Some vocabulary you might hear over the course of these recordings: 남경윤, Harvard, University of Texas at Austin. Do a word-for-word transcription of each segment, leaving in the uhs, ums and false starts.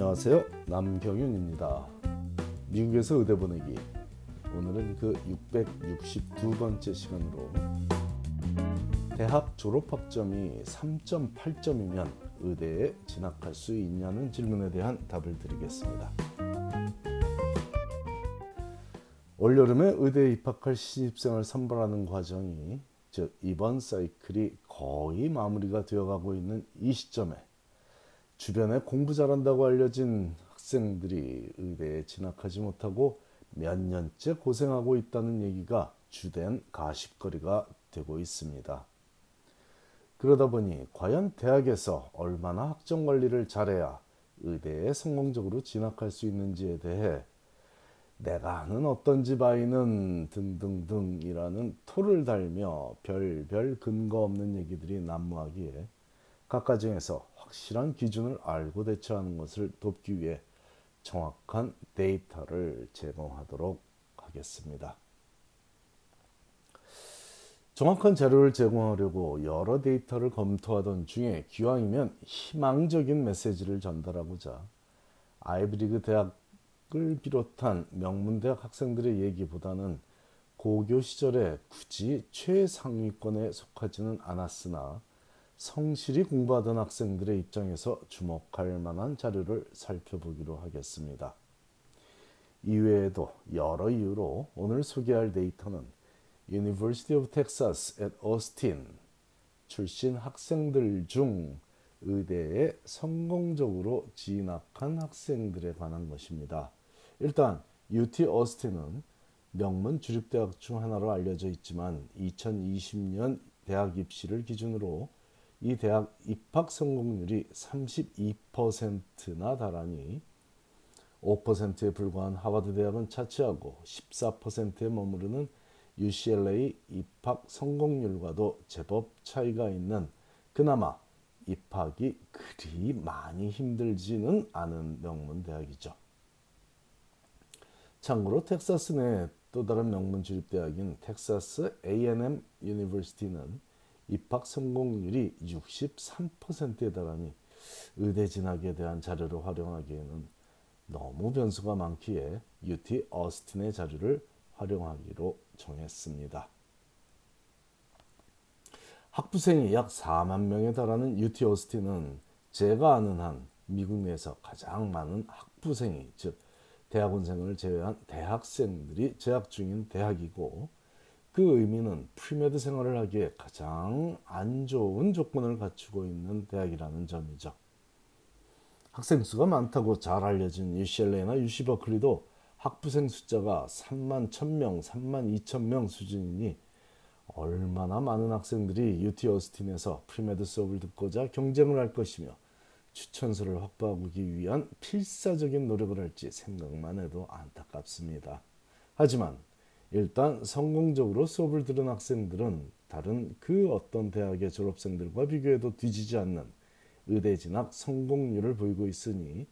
안녕하세요. 남경윤입니다. 미국에서 의대 보내기. 오늘은 그 육백육십이 번째 시간으로 대학 졸업학점이 삼 점 팔 점이면 의대에 진학할 수 있냐는 질문에 대한 답을 드리겠습니다. 올여름에 의대에 입학할 신입생을 선발하는 과정이, 즉 이번 사이클이 거의 마무리가 되어가고 있는 이 시점에 주변에 공부 잘한다고 알려진 학생들이 의대에 진학하지 못하고 몇 년째 고생하고 있다는 얘기가 주된 가십거리가 되고 있습니다. 그러다 보니 과연 대학에서 얼마나 학점 관리를 잘해야 의대에 성공적으로 진학할 수 있는지에 대해 내가 아는 어떤 집 아이는 등등등이라는 토를 달며 별별 근거 없는 얘기들이 난무하기에 각 가정에서 확실한 기준을 알고 대처하는 것을 돕기 위해 정확한 데이터를 제공하도록 하겠습니다. 정확한 자료를 제공하려고 여러 데이터를 검토하던 중에 기왕이면 희망적인 메시지를 전달하고자 아이비리그 대학을 비롯한 명문대학 학생들의 얘기보다는 고교 시절에 굳이 최상위권에 속하지는 않았으나 성실히 공부하던 학생들의 입장에서 주목할 만한 자료를 살펴보기로 하겠습니다. 이외에도 여러 이유로 오늘 소개할 데이터는 University of Texas at Austin 출신 학생들 중 의대에 성공적으로 진학한 학생들에 관한 것입니다. 일단 유티 Austin은 명문 주립대학 중 하나로 알려져 있지만 이천이십 년 대학 입시를 기준으로 이 대학 입학 성공률이 삼십이 퍼센트나 달하니 오 퍼센트에 불과한 하버드 대학은 차치하고 십사 퍼센트에 머무르는 유씨엘에이 입학 성공률과도 제법 차이가 있는, 그나마 입학이 그리 많이 힘들지는 않은 명문 대학이죠. 참고로 텍사스 내 또 다른 명문 주립대학인 텍사스 에이 앤 엠 유니버시티는 입학 성공률이 육십삼 퍼센트에 달하니 의대 진학에 대한 자료를 활용하기에는 너무 변수가 많기에 유티 어스틴의 자료를 활용하기로 정했습니다. 학부생이 약 사만 명에 달하는 유티 어스틴은 제가 아는 한 미국 내에서 가장 많은 학부생이, 즉 대학원생을 제외한 대학생들이 재학 중인 대학이고, 그 의미는 프리메드 생활을 하기에 가장 안 좋은 조건을 갖추고 있는 대학이라는 점이죠. 학생 수가 많다고 잘 알려진 유씨엘에이나 유씨 버클리도 학부생 숫자가 삼만 천 명, 삼만 이천 명 수준이니 얼마나 많은 학생들이 유티 어스틴에서 프리메드 수업을 듣고자 경쟁을 할 것이며 추천서를 확보하기 위한 필사적인 노력을 할지 생각만 해도 안타깝습니다. 하지만 일단 성공적으로 수업을 들은 학생들은 다른 그 어떤 대학의 졸업생들과 비교해도 뒤지지 않는 의대 진학 성공률을 보이고 있으니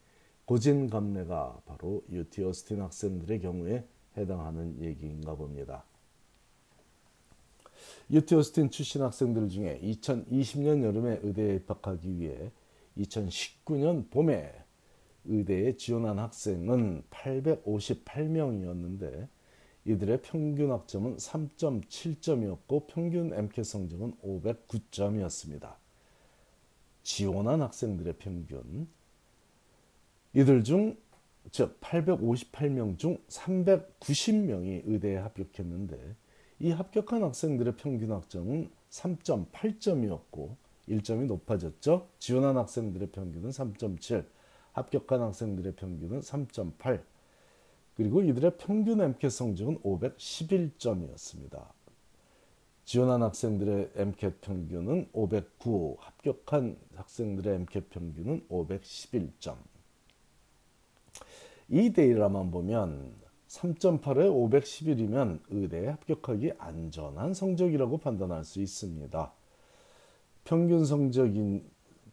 고진감래가 바로 유티 어스틴 학생들의 경우에 해당하는 얘기인가 봅니다. 유티 어스틴 출신 학생들 중에 이천이십 년 여름에 의대에 입학하기 위해 이천십구 년 봄에 의대에 지원한 학생은 팔백오십팔 명이었는데 이들의 평균 학점은 삼 점 칠 점이었고 평균 엠캣 성적은 오백구 점이었습니다. 지원한 학생들의 평균, 이들 중, 즉 팔백오십팔 명 중 삼백구십 명이 의대에 합격했는데 이 합격한 학생들의 평균 학점은 삼 점 팔 점이었고 일 점이 높아졌죠. 지원한 학생들의 평균은 삼 점 칠, 합격한 학생들의 평균은 삼 점 팔, 그리고 이들의 평균 엠캣 성적은 오백십일 점이었습니다. 지원한 학생들의 엠캣 평균은 오백구, 합격한 학생들의 엠캣 평균은 오백십일 점. 이 데이터만 보면 삼 점 팔에 오백십일이면 의대에 합격하기 안전한 성적이라고 판단할 수 있습니다. 평균 성적인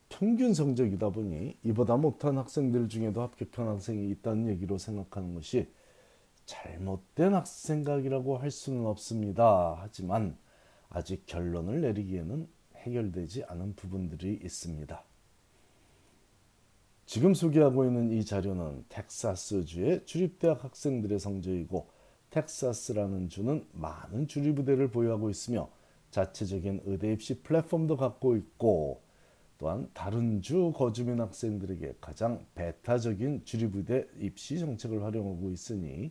평균 성적이다 보니 이보다 못한 학생들 중에도 합격한 학생이 있다는 얘기로 생각하는 것이 잘못된 학생각이라고 할 수는 없습니다. 하지만 아직 결론을 내리기에는 해결되지 않은 부분들이 있습니다. 지금 소개하고 있는 이 자료는 텍사스주의 주립대학 학생들의 성적이고, 텍사스라는 주는 많은 주립의대를 보유하고 있으며 자체적인 의대 입시 플랫폼도 갖고 있고, 또한 다른 주 거주민 학생들에게 가장 배타적인 주립의대 입시 정책을 활용하고 있으니,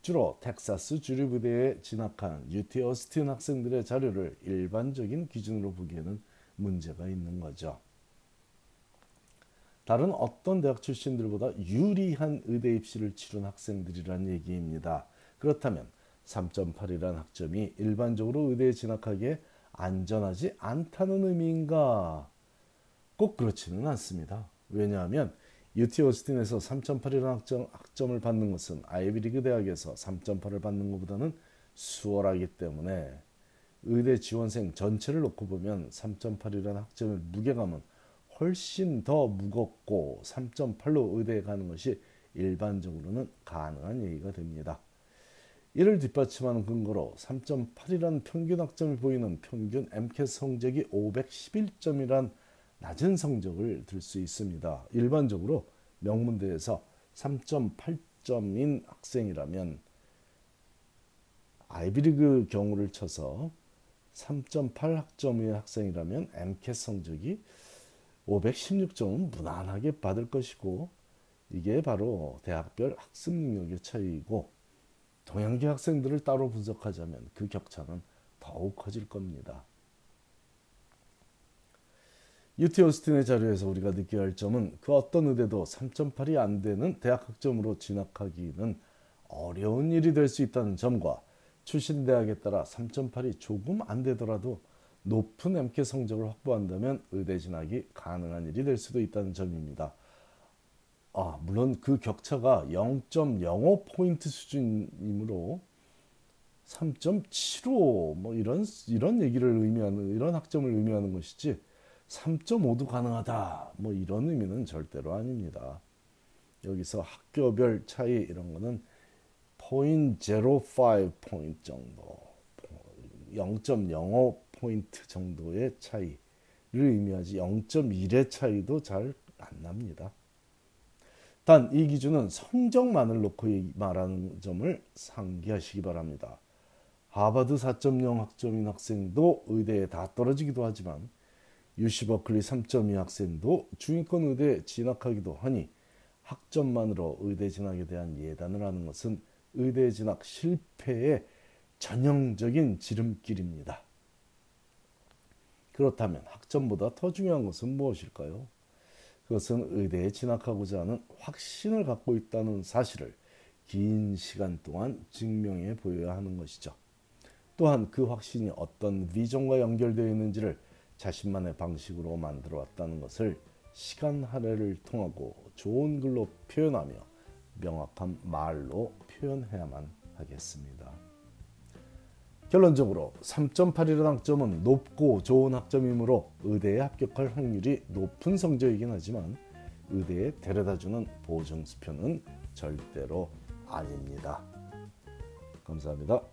주로 텍사스 주립의대에 진학한 유티 어스틴 학생들의 자료를 일반적인 기준으로 보기에는 문제가 있는 거죠. 다른 어떤 대학 출신들보다 유리한 의대 입시를 치른 학생들이란 얘기입니다. 그렇다면 삼 점 팔이란 학점이 일반적으로 의대에 진학하기에 안전하지 않다는 의미인가? 꼭 그렇지는 않습니다. 왜냐하면 유티 오스틴에서 삼 점 팔이라는 학점, 학점을 받는 것은 아이비리그 대학에서 삼 점 팔을 받는 것보다는 수월하기 때문에 의대 지원생 전체를 놓고 보면 삼 점 팔이라는 학점의 무게감은 훨씬 더 무겁고, 삼 점 팔로 의대에 가는 것이 일반적으로는 가능한 얘기가 됩니다. 이를 뒷받침하는 근거로 삼 점 팔이라는 평균 학점이 보이는 평균 엠캣 성적이 오백십일 점이란 낮은 성적을 들 수 있습니다. 일반적으로 명문대에서 삼 점 팔 점인 학생이라면 아이비리그 경우를 쳐서 삼 점 팔 학점의 학생이라면 엠캣 성적이 오백십육 점은 무난하게 받을 것이고, 이게 바로 대학별 학습 능력의 차이이고, 동양계 학생들을 따로 분석하자면 그 격차는 더욱 커질 겁니다. 유티 오스틴의 자료에서 우리가 느껴야 할 점은 그 어떤 의대도 삼 점 팔이 안 되는 대학 학점으로 진학하기는 어려운 일이 될 수 있다는 점과, 출신 대학에 따라 삼 점 팔이 조금 안 되더라도 높은 엠캣 성적을 확보한다면 의대 진학이 가능한 일이 될 수도 있다는 점입니다. 아, 물론 그 격차가 영 점 영오 포인트 수준이므로 삼 점 칠오 뭐 이런 이런 얘기를 의미하는, 이런 학점을 의미하는 것이지 삼 점 오도 가능하다 뭐 이런 의미는 절대로 아닙니다. 여기서 학교별 차이 이런 거는 영 점 영오 포인트 정도, 영 점 영오 포인트 정도의 차이를 의미하지 영 점 일의 차이도 잘 안 납니다. 단 이 기준은 성적만을 놓고 말하는 점을 상기하시기 바랍니다. 하버드 사 점 영 학점인 학생도 의대에 다 떨어지기도 하지만 유씨 버클리 삼 점 이 학생도 중위권 의대에 진학하기도 하니, 학점만으로 의대 진학에 대한 예단을 하는 것은 의대 진학 실패의 전형적인 지름길입니다. 그렇다면 학점보다 더 중요한 것은 무엇일까요? 그것은 의대에 진학하고자 하는 확신을 갖고 있다는 사실을 긴 시간 동안 증명해 보여야 하는 것이죠. 또한 그 확신이 어떤 비전과 연결되어 있는지를 자신만의 방식으로 만들어 왔다는 것을 시간 할애를 통하고 좋은 글로 표현하며 명확한 말로 표현해야만 하겠습니다. 결론적으로 삼 점 팔이라는 학점은 높고 좋은 학점이므로 의대에 합격할 확률이 높은 성적이긴 하지만 의대에 데려다주는 보증수표는 절대로 아닙니다. 감사합니다.